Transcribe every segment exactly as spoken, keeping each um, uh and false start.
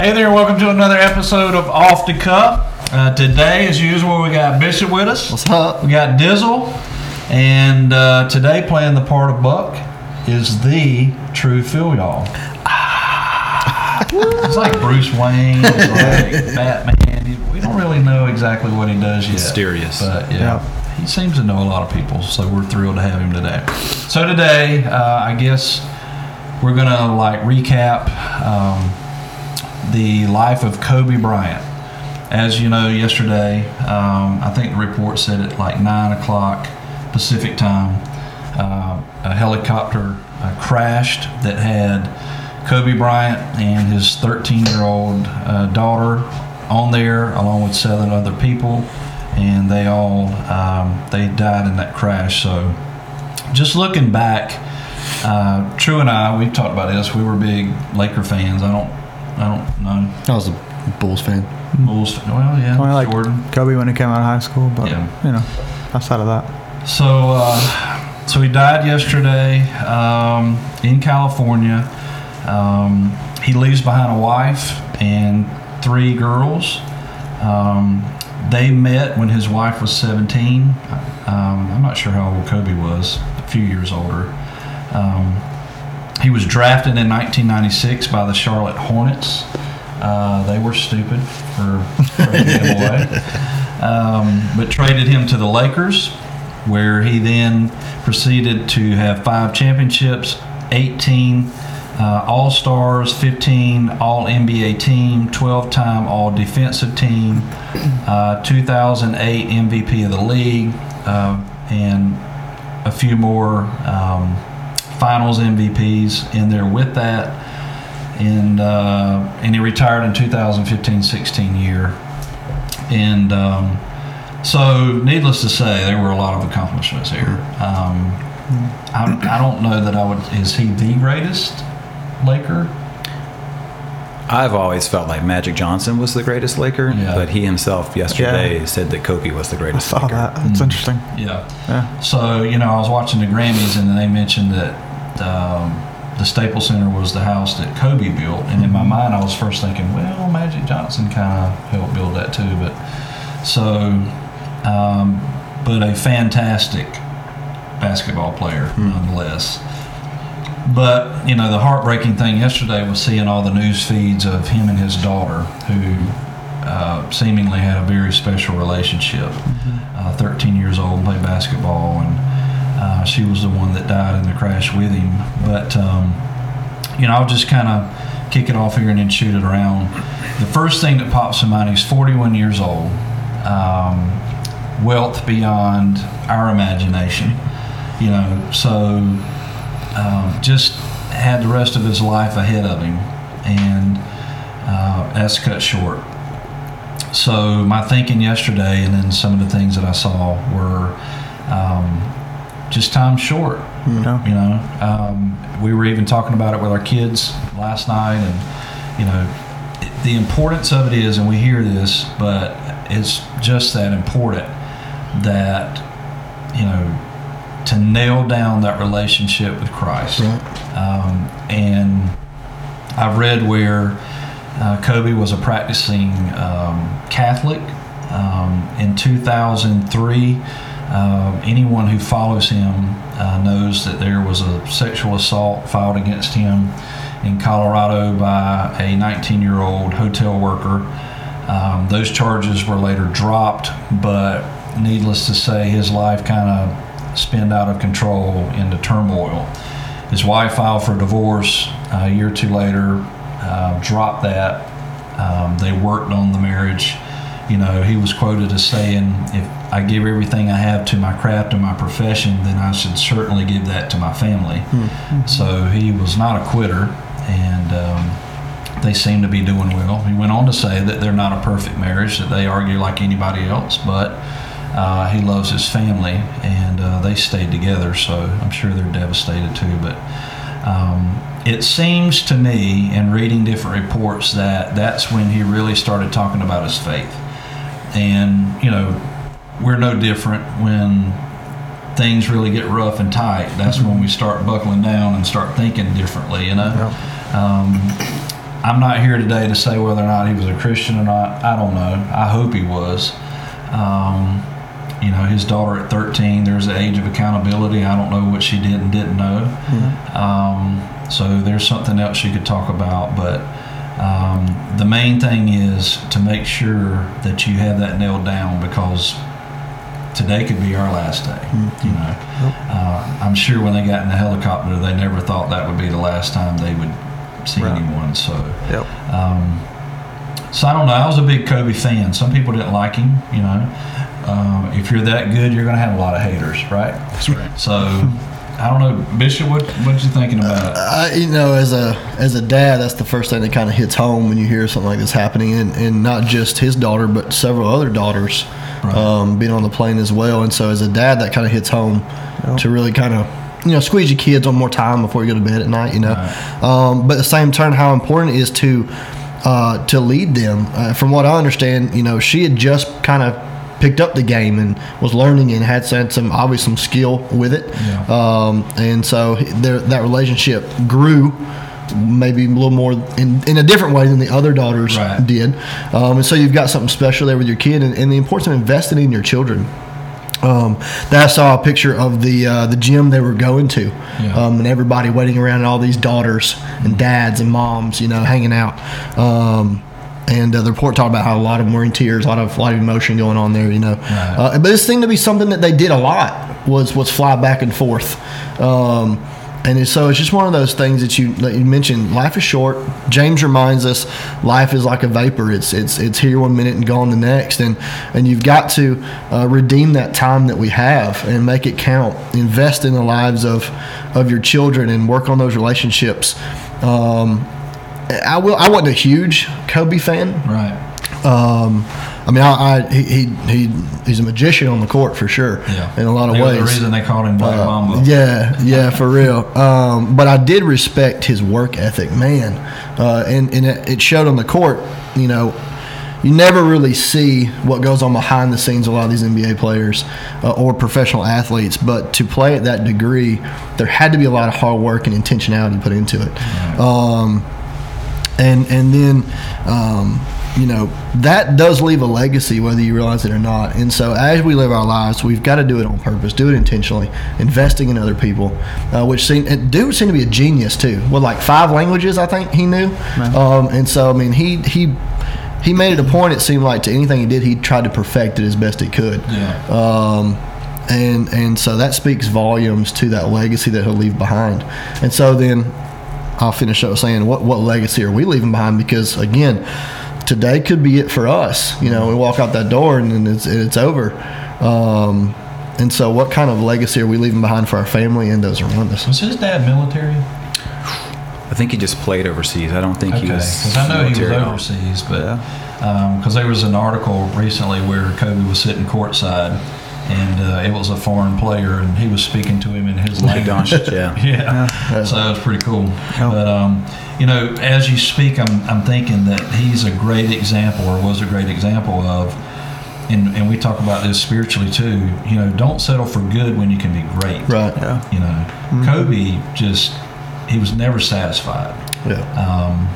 Hey there, welcome to another episode of Off the Cup. Uh, today, as usual, we got Bishop with us. What's up? We got Dizzle. And uh, today, playing the part of Buck is the true Phil, y'all. It's like Bruce Wayne, it's like Batman. We don't really know exactly what he does yet. Mysterious. But yeah, yeah, he seems to know a lot of people, so we're thrilled to have him today. So today, uh, I guess we're going to like recap um, the life of Kobe Bryant. As you know, yesterday, um, I think the report said at like nine o'clock Pacific time, uh, a helicopter uh, crashed that had Kobe Bryant and his thirteen-year-old uh, daughter on there, along with seven other people, and they all um, they died in that crash. So, just looking back, uh, True and I, we've talked about this. We were big Laker fans. I don't, I don't know. I was a Bulls fan. Bulls fan. Well, yeah, I like Jordan, Kobe when he came out of high school, but yeah. you know, outside of that. So, uh, so he died yesterday um, in California. Um, he leaves behind a wife and three girls. Um, they met when his wife was seventeen. Um, I'm not sure how old Kobe was, a few years older. Um, he was drafted in nineteen ninety-six by the Charlotte Hornets. Uh, they were stupid for trading him away. Um, but traded him to the Lakers, where he then proceeded to have five championships, eighteen Uh, All-Stars, fifteen All-N B A team, twelve-time All-Defensive team, uh, two thousand eight M V P of the league, uh, and a few more um, finals M V Ps in there with that. And uh, and he retired in two thousand fifteen sixteen year. And um, so, needless to say, there were a lot of accomplishments here. Um, I, I don't know that I would... Is he the greatest Laker? I've always felt like Magic Johnson was the greatest Laker, yeah. but he himself yesterday yeah. said that Kobe was the greatest Laker. I saw that. That's mm. interesting. Yeah. yeah. So, you know, I was watching the Grammys, and they mentioned that um, the Staples Center was the house that Kobe built. And in my mind, I was first thinking, well, Magic Johnson kind of helped build that too. But so, um, but a fantastic basketball player mm. nonetheless. But, you know, the heartbreaking thing yesterday was seeing all the news feeds of him and his daughter, who uh, seemingly had a very special relationship. Mm-hmm. Uh, thirteen years old, played basketball, and uh, she was the one that died in the crash with him. But, um, you know, I'll just kind of kick it off here and then shoot it around. The first thing that pops in mind, he's forty-one years old, um, wealth beyond our imagination, you know, so... Um, just had the rest of his life ahead of him, and uh, that's cut short. So my thinking yesterday, and then some of the things that I saw were um, just time short. Mm-hmm. You know, um, we were even talking about it with our kids last night, and you know, it, the importance of it is, and we hear this, but it's just that important that you know. to nail down that relationship with Christ. Right. Um, and I've read where uh, Kobe was a practicing um, Catholic. Um, in two thousand three, uh, anyone who follows him uh, knows that there was a sexual assault filed against him in Colorado by a nineteen-year-old hotel worker. Um, those charges were later dropped, but needless to say, his life kind of spin out of control into turmoil. His wife filed for divorce uh, a year or two later, uh, dropped that. Um, they worked on the marriage. You know, he was quoted as saying, if I give everything I have to my craft and my profession, then I should certainly give that to my family. Mm-hmm. So he was not a quitter, and um, they seem to be doing well. He went on to say that they're not a perfect marriage, that they argue like anybody else, but Uh, he loves his family, and uh, they stayed together, so I'm sure they're devastated too. But um, it seems to me, in reading different reports, that that's when he really started talking about his faith. And, you know, we're no different when things really get rough and tight. That's mm-hmm. when we start buckling down and start thinking differently, you know. Yeah. Um, I'm not here today to say whether or not he was a Christian or not. I don't know. I hope he was. Um, you know, his daughter at thirteen, there's the age of accountability. I don't know what she did and didn't know. Mm-hmm. Um, so there's something else you could talk about. But um, the main thing is to make sure that you have that nailed down, because today could be our last day. Mm-hmm. You know, yep. uh, I'm sure when they got in the helicopter, they never thought that would be the last time they would see right. anyone. So, yep. um, so I don't know. I was a big Kobe fan. Some people didn't like him. You know, um, if you're that good, you're going to have a lot of haters, right? That's right. So, I don't know, Bishop. What what you thinking about? Uh, I, you know, as a as a dad, that's the first thing that kind of hits home when you hear something like this happening, and, and not just his daughter, but several other daughters. Right. Um, being on the plane as well. And so as a dad, that kind of hits home yep. to really kind of, you know, squeeze your kids on more time before you go to bed at night, you know. Right. Um, but at the same time, how important it is to, uh, to lead them. Uh, from what I understand, you know, she had just kind of picked up the game and was learning and had some, obviously some skill with it. Yeah. Um, and so there, that relationship grew. Maybe a little more in, in a different way than the other daughters right. did. Um, and so you've got something special there with your kid, and, and the importance of investing in your children. Um, that I saw a picture of the uh, the gym they were going to, yeah. um, and everybody waiting around, and all these daughters and dads and moms, you know, hanging out. Um, and uh, the report talked about how a lot of them were in tears, a lot of a lot of emotion going on there, you know. Right. Uh, but this seemed to be something that they did a lot, was was fly back and forth. Um, And so it's just one of those things that you that you mentioned. Life is short. James reminds us, life is like a vapor. It's it's it's here one minute and gone the next. And and you've got to uh, redeem that time that we have and make it count. Invest in the lives of of your children and work on those relationships. Um, I will. I wasn't a huge Kobe fan. Right. Um, I mean, I, I he, he he he's a magician on the court for sure. Yeah. In a lot of ways. The reason they called him Black uh, Mamba. Yeah, yeah, for real. Um, but I did respect his work ethic, man, uh, and and it, it showed on the court. You know, you never really see what goes on behind the scenes of a lot of these N B A players uh, or professional athletes, but to play at that degree, there had to be a lot of hard work and intentionality put into it. Right. Um, and and then. Um, You know, that does leave a legacy, whether you realize it or not. And so as we live our lives, we've got to do it on purpose, do it intentionally, investing in other people, uh, which seem, dude seemed to be a genius, too. Well, like five languages, I think he knew. Right. Um, and so, I mean, he, he he made it a point, it seemed like, to anything he did, he tried to perfect it as best he could. Yeah. Um, and, and so that speaks volumes to that legacy that he'll leave behind. And so then I'll finish up saying, what, what legacy are we leaving behind? Because, again, today could be it for us. You know, we walk out that door and, and it's it's over. Um, and so what kind of legacy are we leaving behind for our family and those around us? Was his dad military? I think he just played overseas. I don't think okay. he was because I know he was overseas, but because um, there was an article recently where Kobe was sitting courtside, and uh, it was a foreign player, and he was speaking to him in his language. yeah. yeah. yeah. So that was pretty cool. Yeah. But, um, you know, as you speak, I'm I'm thinking that he's a great example, or was a great example of, and and we talk about this spiritually too. You know, don't settle for good when you can be great. Right. Yeah. You know, mm-hmm. Kobe just he was never satisfied. Yeah. Um,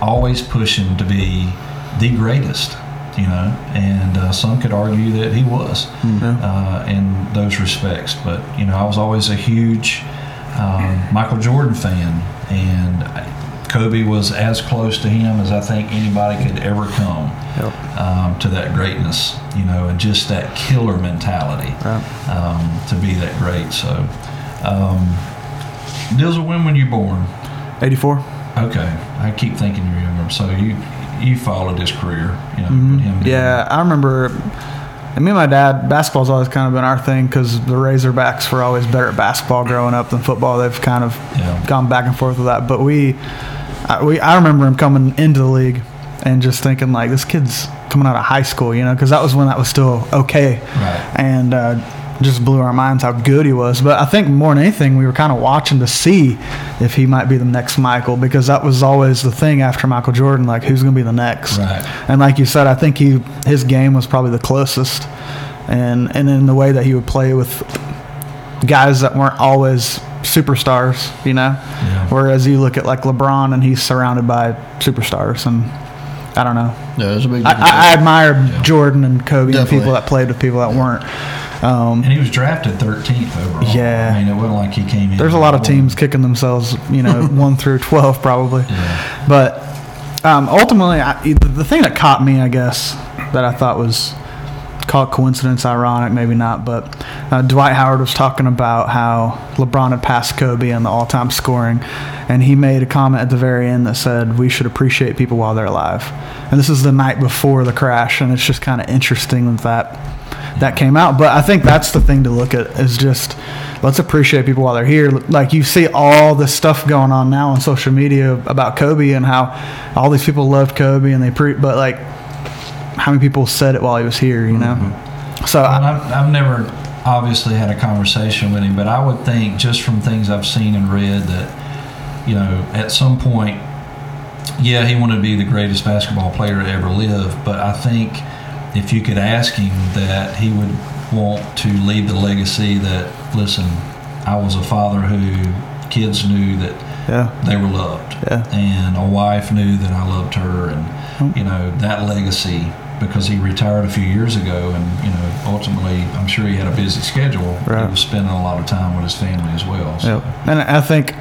always pushing to be the greatest. You know, and uh, some could argue that he was mm-hmm. uh, in those respects. But you know, I was always a huge um, Michael Jordan fan. And Kobe was as close to him as I think anybody could ever come yep. um, to that greatness, you know, and just that killer mentality right. um, to be that great. So, um, Dizzle, when were you born? eighty-four. Okay. I keep thinking you're younger. So you you followed his career, you know. Mm-hmm. Him yeah, I remember. And me and my dad, basketball's always kind of been our thing because the Razorbacks were always better at basketball growing up than football. They've kind of yeah. gone back and forth with that. But we I, we, I remember him coming into the league and just thinking, like, this kid's coming out of high school, you know, because that was when that was still okay. Right. And uh, just blew our minds how good he was. But I think more than anything, we were kind of watching to see if he might be the next Michael, because that was always the thing after Michael Jordan, like, who's going to be the next? Right. And like you said, I think he his game was probably the closest. And and in the way that he would play with guys that weren't always superstars, you know? Yeah. Whereas you look at like LeBron and he's surrounded by superstars, and I don't know. Yeah, there's a big difference. I, I admire yeah. Jordan and Kobe Definitely. and people that played with people that yeah. weren't. Um, and he was drafted thirteenth overall. Yeah. I mean, it wasn't like he came in. There's a lot of teams kicking themselves, you know, one through twelve probably. Yeah. But um, ultimately, I, the thing that caught me, I guess, that I thought was called coincidence, ironic, maybe not, but uh, Dwight Howard was talking about how LeBron had passed Kobe in the all-time scoring, and he made a comment at the very end that said, we should appreciate people while they're alive. And this is the night before the crash, and it's just kind of interesting that that came out. But I think that's the thing to look at, is just let's appreciate people while they're here. Like, you see all this stuff going on now on social media about Kobe and how all these people loved Kobe and they pre- but like how many people said it while he was here, you know? Mm-hmm. So well, I, I've, I've never obviously had a conversation with him, but I would think just from things I've seen and read that, you know, at some point, yeah, he wanted to be the greatest basketball player to ever live, but I think if you could ask him that, he would want to leave the legacy that, listen, I was a father who kids knew that yeah. they were loved, yeah. and a wife knew that I loved her, and you know, that legacy, because he retired a few years ago, and you know, ultimately, I'm sure he had a busy schedule. Right. He was spending a lot of time with his family as well. So. Yep. And I think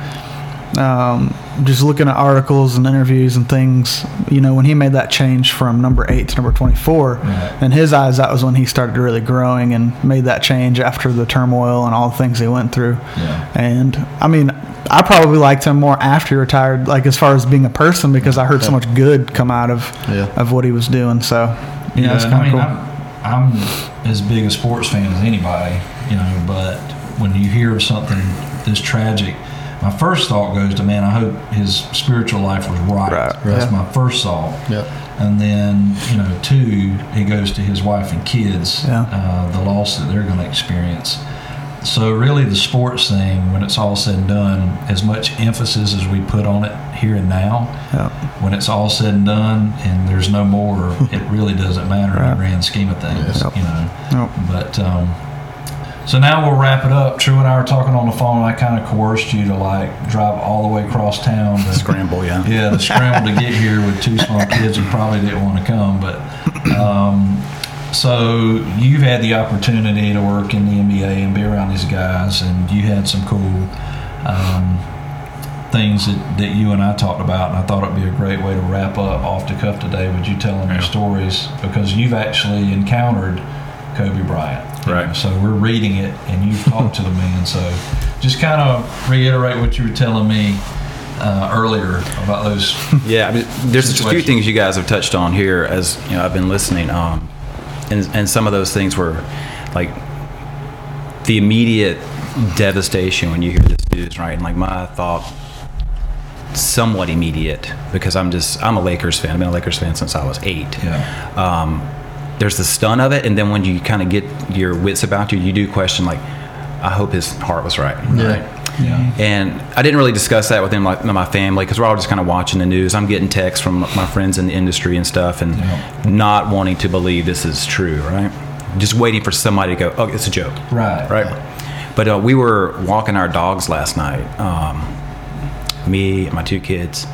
um, just looking at articles and interviews and things, you know, when he made that change from number eight to number twenty-four, right. in his eyes, that was when he started really growing and made that change after the turmoil and all the things he went through. Yeah. And I mean, I probably liked him more after he retired, like as far as being a person, because I heard yeah. so much good come out of yeah. of what he was doing. So, you yeah, know, it's kind of I mean, cool. I'm, I'm as big a sports fan as anybody, you know, but when you hear something this tragic, my first thought goes to, man, I hope his spiritual life was right. right. That's yeah. my first thought. Yeah. And then, you know, two, it goes to his wife and kids, yeah. uh, the loss that they're going to experience. So really the sports thing, when it's all said and done, as much emphasis as we put on it here and now, yeah. when it's all said and done and there's no more, it really doesn't matter right. in the grand scheme of things, yeah. you know. Yeah. But um so now we'll wrap it up. True and I were talking on the phone. I kind of coerced you to like drive all the way across town. To, scramble, yeah. Yeah, the scramble to get here with two small kids who probably didn't want to come. But um, so you've had the opportunity to work in the N B A and be around these guys, and you had some cool um, things that, that you and I talked about, and I thought it'd be a great way to wrap up Off the Cuff today with you telling yeah. your stories, because you've actually encountered Kobe Bryant. Right. So we're reading it, and you've talked to the man. So just kind of reiterate what you were telling me uh, earlier about those. Yeah, I mean, there's situations. A few things you guys have touched on here as you know I've been listening, um, and and some of those things were like the immediate devastation when you hear this news, right? And like my thought, somewhat immediate, because I'm just I'm a Lakers fan. I've been a Lakers fan since I was eight. Yeah. Um, There's the stun of it, and then when you kind of get your wits about you, you do question, like, I hope his heart was right. right? Yeah. yeah. And I didn't really discuss that with him, like, my family, because we're all just kind of watching the news. I'm getting texts from my friends in the industry and stuff, and yeah. not wanting to believe this is true, right? Just waiting for somebody to go, oh, it's a joke. Right. Right. right. But uh, we were walking our dogs last night, um, me and my two kids,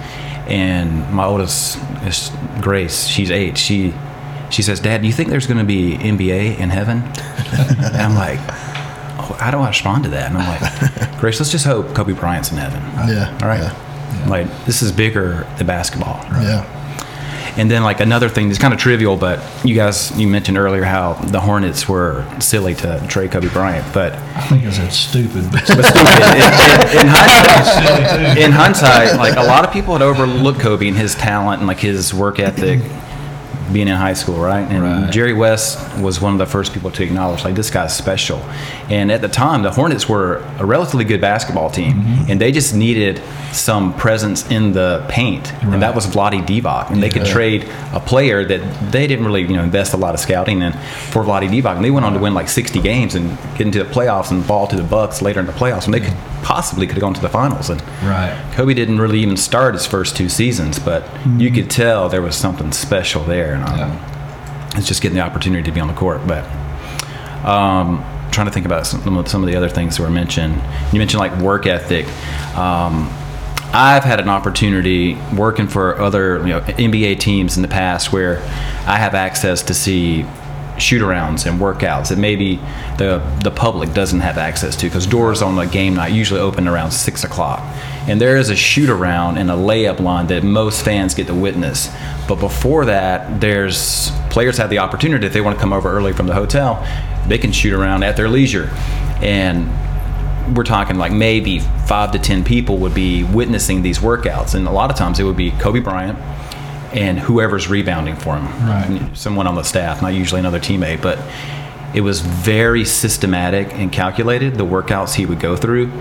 and my oldest is Grace. She's eight. She... She says, Dad, do you think there's going to be N B A in heaven? And I'm like, oh, how do I respond to that? And I'm like, Grace, let's just hope Kobe Bryant's in heaven. Right? Yeah. All right. Yeah. Yeah. Like, this is bigger than basketball. Right? Yeah. And then, like, another thing that's kind of trivial, but you guys, you mentioned earlier how the Hornets were silly to trade Kobe Bryant. But I think it was stupid. But stupid. in, in, in, hindsight, in hindsight, like, a lot of people had overlooked Kobe and his talent and, like, his work ethic. Being in high school, right? And right. Jerry West was one of the first people to acknowledge, like, this guy's special. And at the time, the Hornets were a relatively good basketball team, mm-hmm. and they just needed some presence in the paint, right. and that was Vlade Divac. And yeah. they could trade a player that they didn't really, you know, invest a lot of scouting in for Vlade Divac. And they went on to win like sixty games and get into the playoffs and fall to the Bucks later in the playoffs, and they could possibly could have gone to the finals. And right. Kobe didn't really even start his first two seasons, but mm-hmm. you could tell there was something special there. And, um, yeah. it's just getting the opportunity to be on the court. But um, trying to think about some of, some of the other things that were mentioned. You mentioned like work ethic. Um, I've had an opportunity working for other you know, N B A teams in the past where I have access to see shoot-arounds and workouts that maybe the the public doesn't have access to, because doors on a game night usually open around six o'clock, and there is a shoot-around and a layup line that most fans get to witness. But before that, there's players have the opportunity, if they want to come over early from the hotel, they can shoot around at their leisure, and we're talking like maybe five to ten people would be witnessing these workouts, and a lot of times it would be Kobe Bryant and whoever's rebounding for him, right. Someone on the staff, not usually another teammate. But it was very systematic and calculated, the workouts he would go through,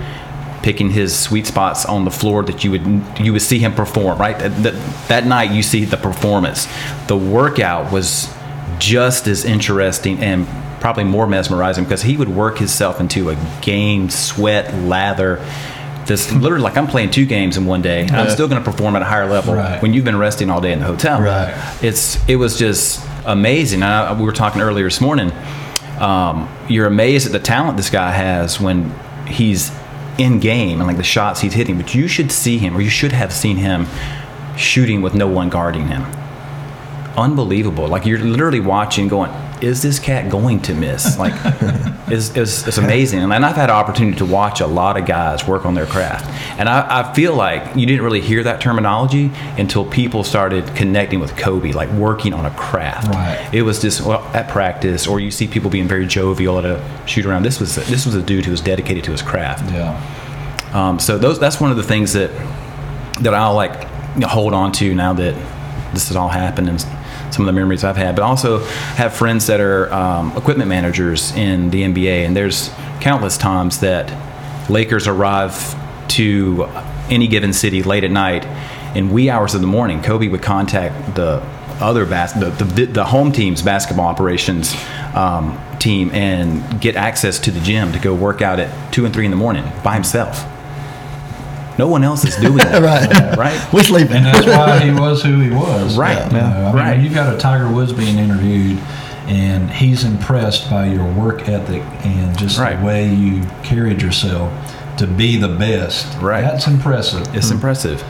picking his sweet spots on the floor that you would you would see him perform, right? That, that, that night you see the performance. The workout was just as interesting and probably more mesmerizing, because he would work himself into a game sweat lather. This literally, like, I'm playing two games in one day, and I'm still going to perform at a higher level right. when you've been resting all day in the hotel. Right. It's it was just amazing. And I, we were talking earlier this morning. Um, you're amazed at the talent this guy has when he's in game and like the shots he's hitting. But you should see him, or you should have seen him shooting with no one guarding him. Unbelievable! Like, you're literally watching, going, is this cat going to miss? Like, it's, it's, it's amazing. And I've had an opportunity to watch a lot of guys work on their craft. And I, I feel like you didn't really hear that terminology until people started connecting with Kobe, like working on a craft. Right. It was just, well, at practice, or you see people being very jovial at a shoot around. This was, this was a dude who was dedicated to his craft. Yeah. Um, so those, that's one of the things that, that I'll like hold on to now that this has all happened, and some of the memories I've had. But also have friends that are um, equipment managers in the N B A, and there's countless times that Lakers arrive to any given city late at night, in wee hours of the morning. Kobe would contact the other bas- the, the the home team's basketball operations um, team and get access to the gym to go work out at two and three in the morning by himself. No one else is doing that. right. right. We're sleeping. And that's why he was who he was. Right. Yeah. Yeah. You know, I mean, right. You've got a Tiger Woods being interviewed, and he's impressed by your work ethic and just right. the way you carried yourself to be the best. Right. That's impressive. It's hmm. impressive.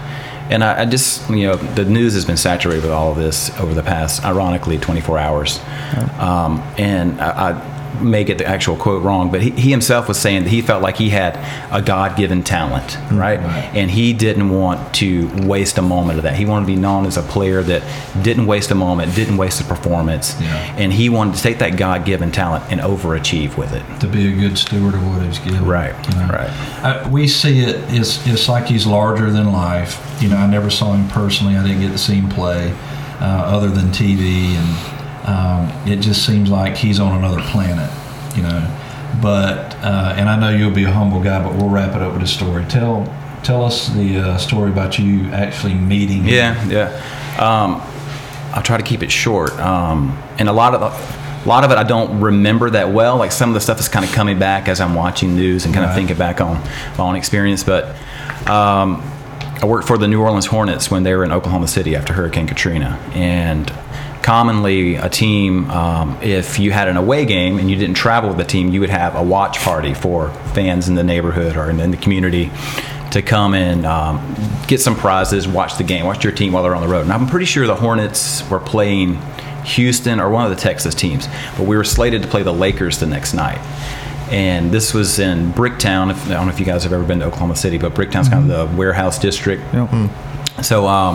And I, I just, you know, the news has been saturated with all of this over the past, ironically, twenty-four hours. Right. Um, and I... I may get the actual quote wrong, but he, he himself was saying that he felt like he had a God-given talent, right? right? And he didn't want to waste a moment of that. He wanted to be known as a player that didn't waste a moment, didn't waste a performance, yeah. and he wanted to take that God-given talent and overachieve with it. To be a good steward of what he's given. Right, you know? right. I, we see it, it's, it's like he's larger than life. You know, I never saw him personally. I didn't get to see him play uh, other than T V, and Um, it just seems like he's on another planet, you know. But uh, and I know you'll be a humble guy, but we'll wrap it up with a story. Tell tell us the uh, story about you actually meeting him. Yeah, yeah. Um, I'll try to keep it short. Um, and a lot of a lot of it I don't remember that well. Like, some of the stuff is kind of coming back as I'm watching news and kind right. of thinking back on my own experience. But um, I worked for the New Orleans Hornets when they were in Oklahoma City after Hurricane Katrina, and commonly, a team, um, if you had an away game and you didn't travel with the team, you would have a watch party for fans in the neighborhood or in, in the community to come and um, get some prizes, watch the game, watch your team while they're on the road. And I'm pretty sure the Hornets were playing Houston or one of the Texas teams, but we were slated to play the Lakers the next night. And this was in Bricktown. I don't know if you guys have ever been to Oklahoma City, but Bricktown's mm-hmm. kind of the warehouse district. Mm-hmm. So... Um,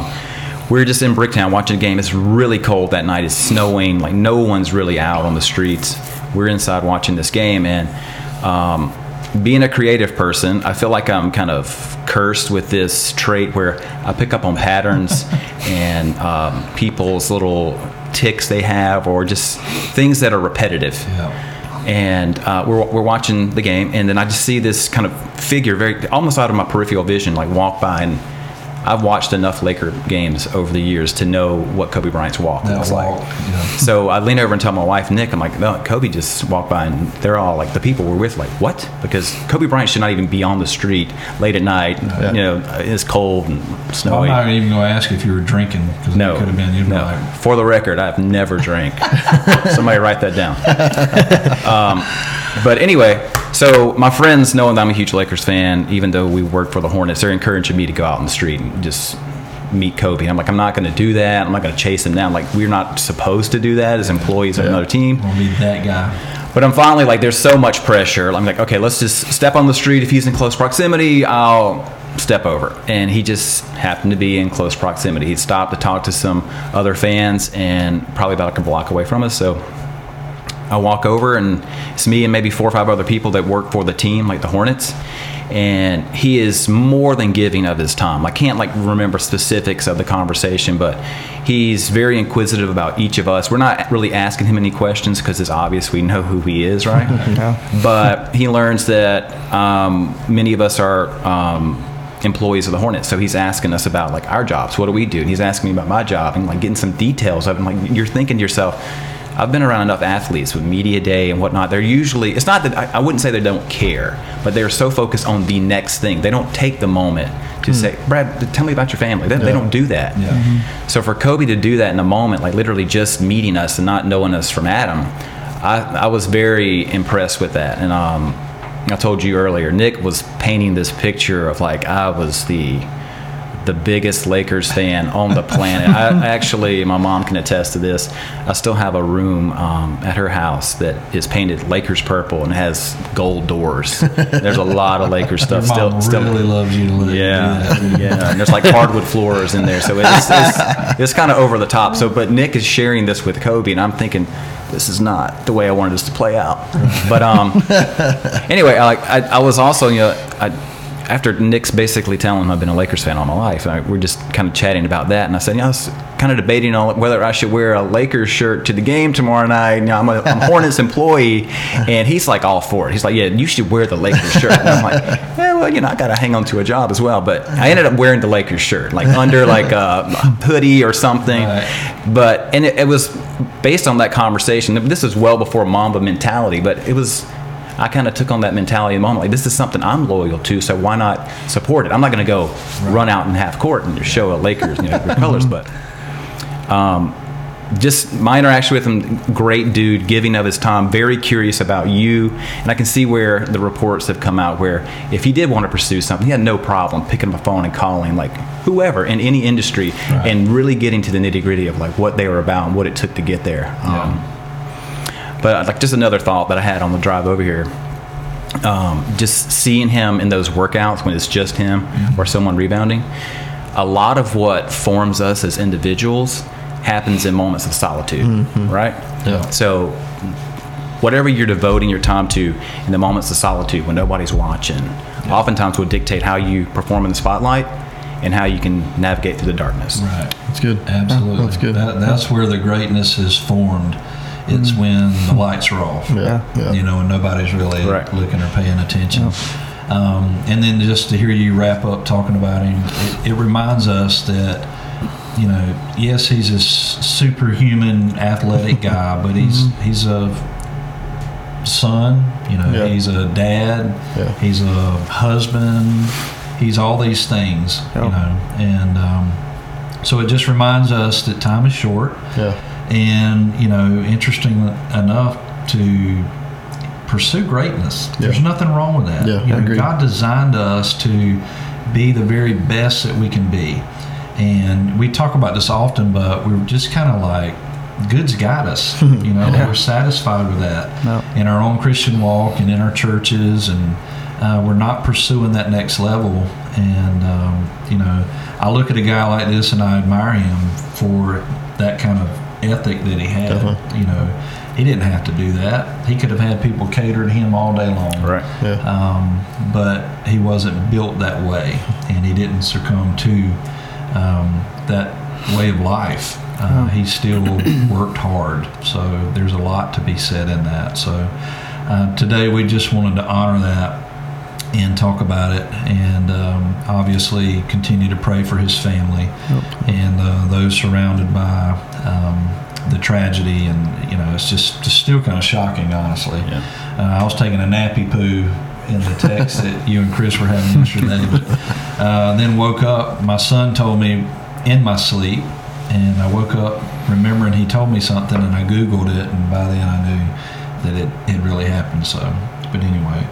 We were just in Bricktown watching a game. It's really cold that night. It's snowing. Like, no one's really out on the streets. We're inside watching this game. And um, being a creative person, I feel like I'm kind of cursed with this trait where I pick up on patterns and um, people's little tics they have, or just things that are repetitive. Yeah. And uh, we're, we're watching the game. And then I just see this kind of figure, very almost out of my peripheral vision, like walk by. And I've watched enough Laker games over the years to know what Kobe Bryant's walk that was walk, like. Yeah. So I lean over and tell my wife, Nick, I'm like, no, Kobe just walked by, and they're all like, the people we're with, like, what? Because Kobe Bryant should not even be on the street late at night. Yeah. You know, it's cold and snowy. Well, I'm not even going to ask if you were drinking, because no, could have been. You'd no. Like, for the record, I've never drank. Somebody write that down. um, But anyway, so my friends, knowing that I'm a huge Lakers fan, even though we work for the Hornets, they're encouraging me to go out on the street and just meet Kobe. And I'm like, I'm not going to do that. I'm not going to chase him down. Like, we're not supposed to do that as employees yeah. of another team. We'll meet that guy. But I'm finally like, there's so much pressure. I'm like, okay, let's just step on the street. If he's in close proximity, I'll step over. And he just happened to be in close proximity. He stopped to talk to some other fans and probably about a block away from us. So I walk over, and it's me and maybe four or five other people that work for the team, like the Hornets. And he is more than giving of his time. I can't like remember specifics of the conversation, but he's very inquisitive about each of us. We're not really asking him any questions because it's obvious we know who he is, right? No. But he learns that um, many of us are um, employees of the Hornets, so he's asking us about like our jobs. What do we do? And he's asking me about my job and like getting some details of it. And, like, you're thinking to yourself, I've been around enough athletes with media day and whatnot. They're usually, it's not that, I, I wouldn't say they don't care, but they're so focused on the next thing. They don't take the moment to mm. say, Brad, tell me about your family. They, yeah. they don't do that. Yeah. Mm-hmm. So for Kobe to do that in a moment, like literally just meeting us and not knowing us from Adam, I, I was very impressed with that. And um, I told you earlier, Nick was painting this picture of like, I was the... the biggest Lakers fan on the planet. I actually, my mom can attest to this. I still have a room um, at her house that is painted Lakers purple and has gold doors. There's a lot of Lakers stuff. Your mom still, really still, loves you to live. Yeah, yeah. And there's like hardwood floors in there, so it's it's, it's kind of over the top. So, but Nick is sharing this with Kobe, and I'm thinking, this is not the way I wanted this to play out. But um, anyway, I, I I was also, you know, I. After Nick's basically telling him I've been a Lakers fan all my life, and I, we're just kind of chatting about that, and I said, you know, I was kind of debating on whether I should wear a Lakers shirt to the game tomorrow night. You know, I'm a I'm Hornets employee, and he's like all for it. He's like, yeah, you should wear the Lakers shirt. And I'm like, yeah, well, you know, I got to hang on to a job as well. But I ended up wearing the Lakers shirt, like under like a hoodie or something. Right. But and it, it was based on that conversation. This is well before Mamba mentality, but it was. I kind of took on that mentality in the moment. Like, this is something I'm loyal to, so why not support it? I'm not going to go right. run out in half court and show a Lakers, you know, colors. But um, just my interaction with him, great dude, giving of his time, very curious about you. And I can see where the reports have come out where if he did want to pursue something, he had no problem picking up a phone and calling, like, whoever in any industry right. and really getting to the nitty-gritty of, like, what they were about and what it took to get there. Yeah. Um, But like just another thought that I had on the drive over here, um, just seeing him in those workouts when it's just him mm-hmm. or someone rebounding, a lot of what forms us as individuals happens in moments of solitude, mm-hmm. right? Yeah. So whatever you're devoting your time to in the moments of solitude when nobody's watching, yeah. oftentimes will dictate how you perform in the spotlight and how you can navigate through the darkness. Right. That's good. Absolutely. That's good. That, that's where the greatness is formed. It's when the lights are off, yeah, yeah. you know, and nobody's really right. looking or paying attention. Yeah. Um, and then just to hear you wrap up talking about him, it, it reminds us that, you know, yes, he's a superhuman athletic guy, but he's mm-hmm. he's a son, you know, yeah. he's a dad, yeah. he's a husband, he's all these things, yeah. you know. And um, so it just reminds us that time is short. Yeah. And, you know, interesting enough to pursue greatness. Yeah. There's nothing wrong with that. Yeah, you know, I agree. God designed us to be the very best that we can be. And we talk about this often, but we're just kind of like, good's got us. You know, yeah. we're satisfied with that no. in our own Christian walk and in our churches. And uh, we're not pursuing that next level. And, um, you know, I look at a guy like this and I admire him for that kind of ethic that he had. Definitely. You know, he didn't have to do that. He could have had people cater to him all day long. Right. Yeah. Um, but he wasn't built that way, and he didn't succumb to um, that way of life. Uh, he still worked hard. So there's a lot to be said in that. So uh, today we just wanted to honor that and talk about it, and um, obviously continue to pray for his family yep. and uh, those surrounded by um, the tragedy. And you know, it's just, just still kind of shocking, honestly. Yeah. Uh, I was taking a nappy poo in the text that you and Chris were having yesterday. But, uh, then woke up. My son told me in my sleep, and I woke up remembering he told me something, and I Googled it, and by then I knew that it, it really happened. So, but anyway.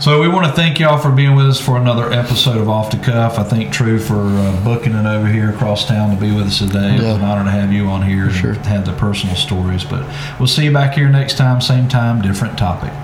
So we want to thank y'all for being with us for another episode of Off the Cuff. I thank True for uh, booking it over here across town to be with us today. Yeah. It was an honor to have you on here for and sure. have the personal stories. But we'll see you back here next time, same time, different topic.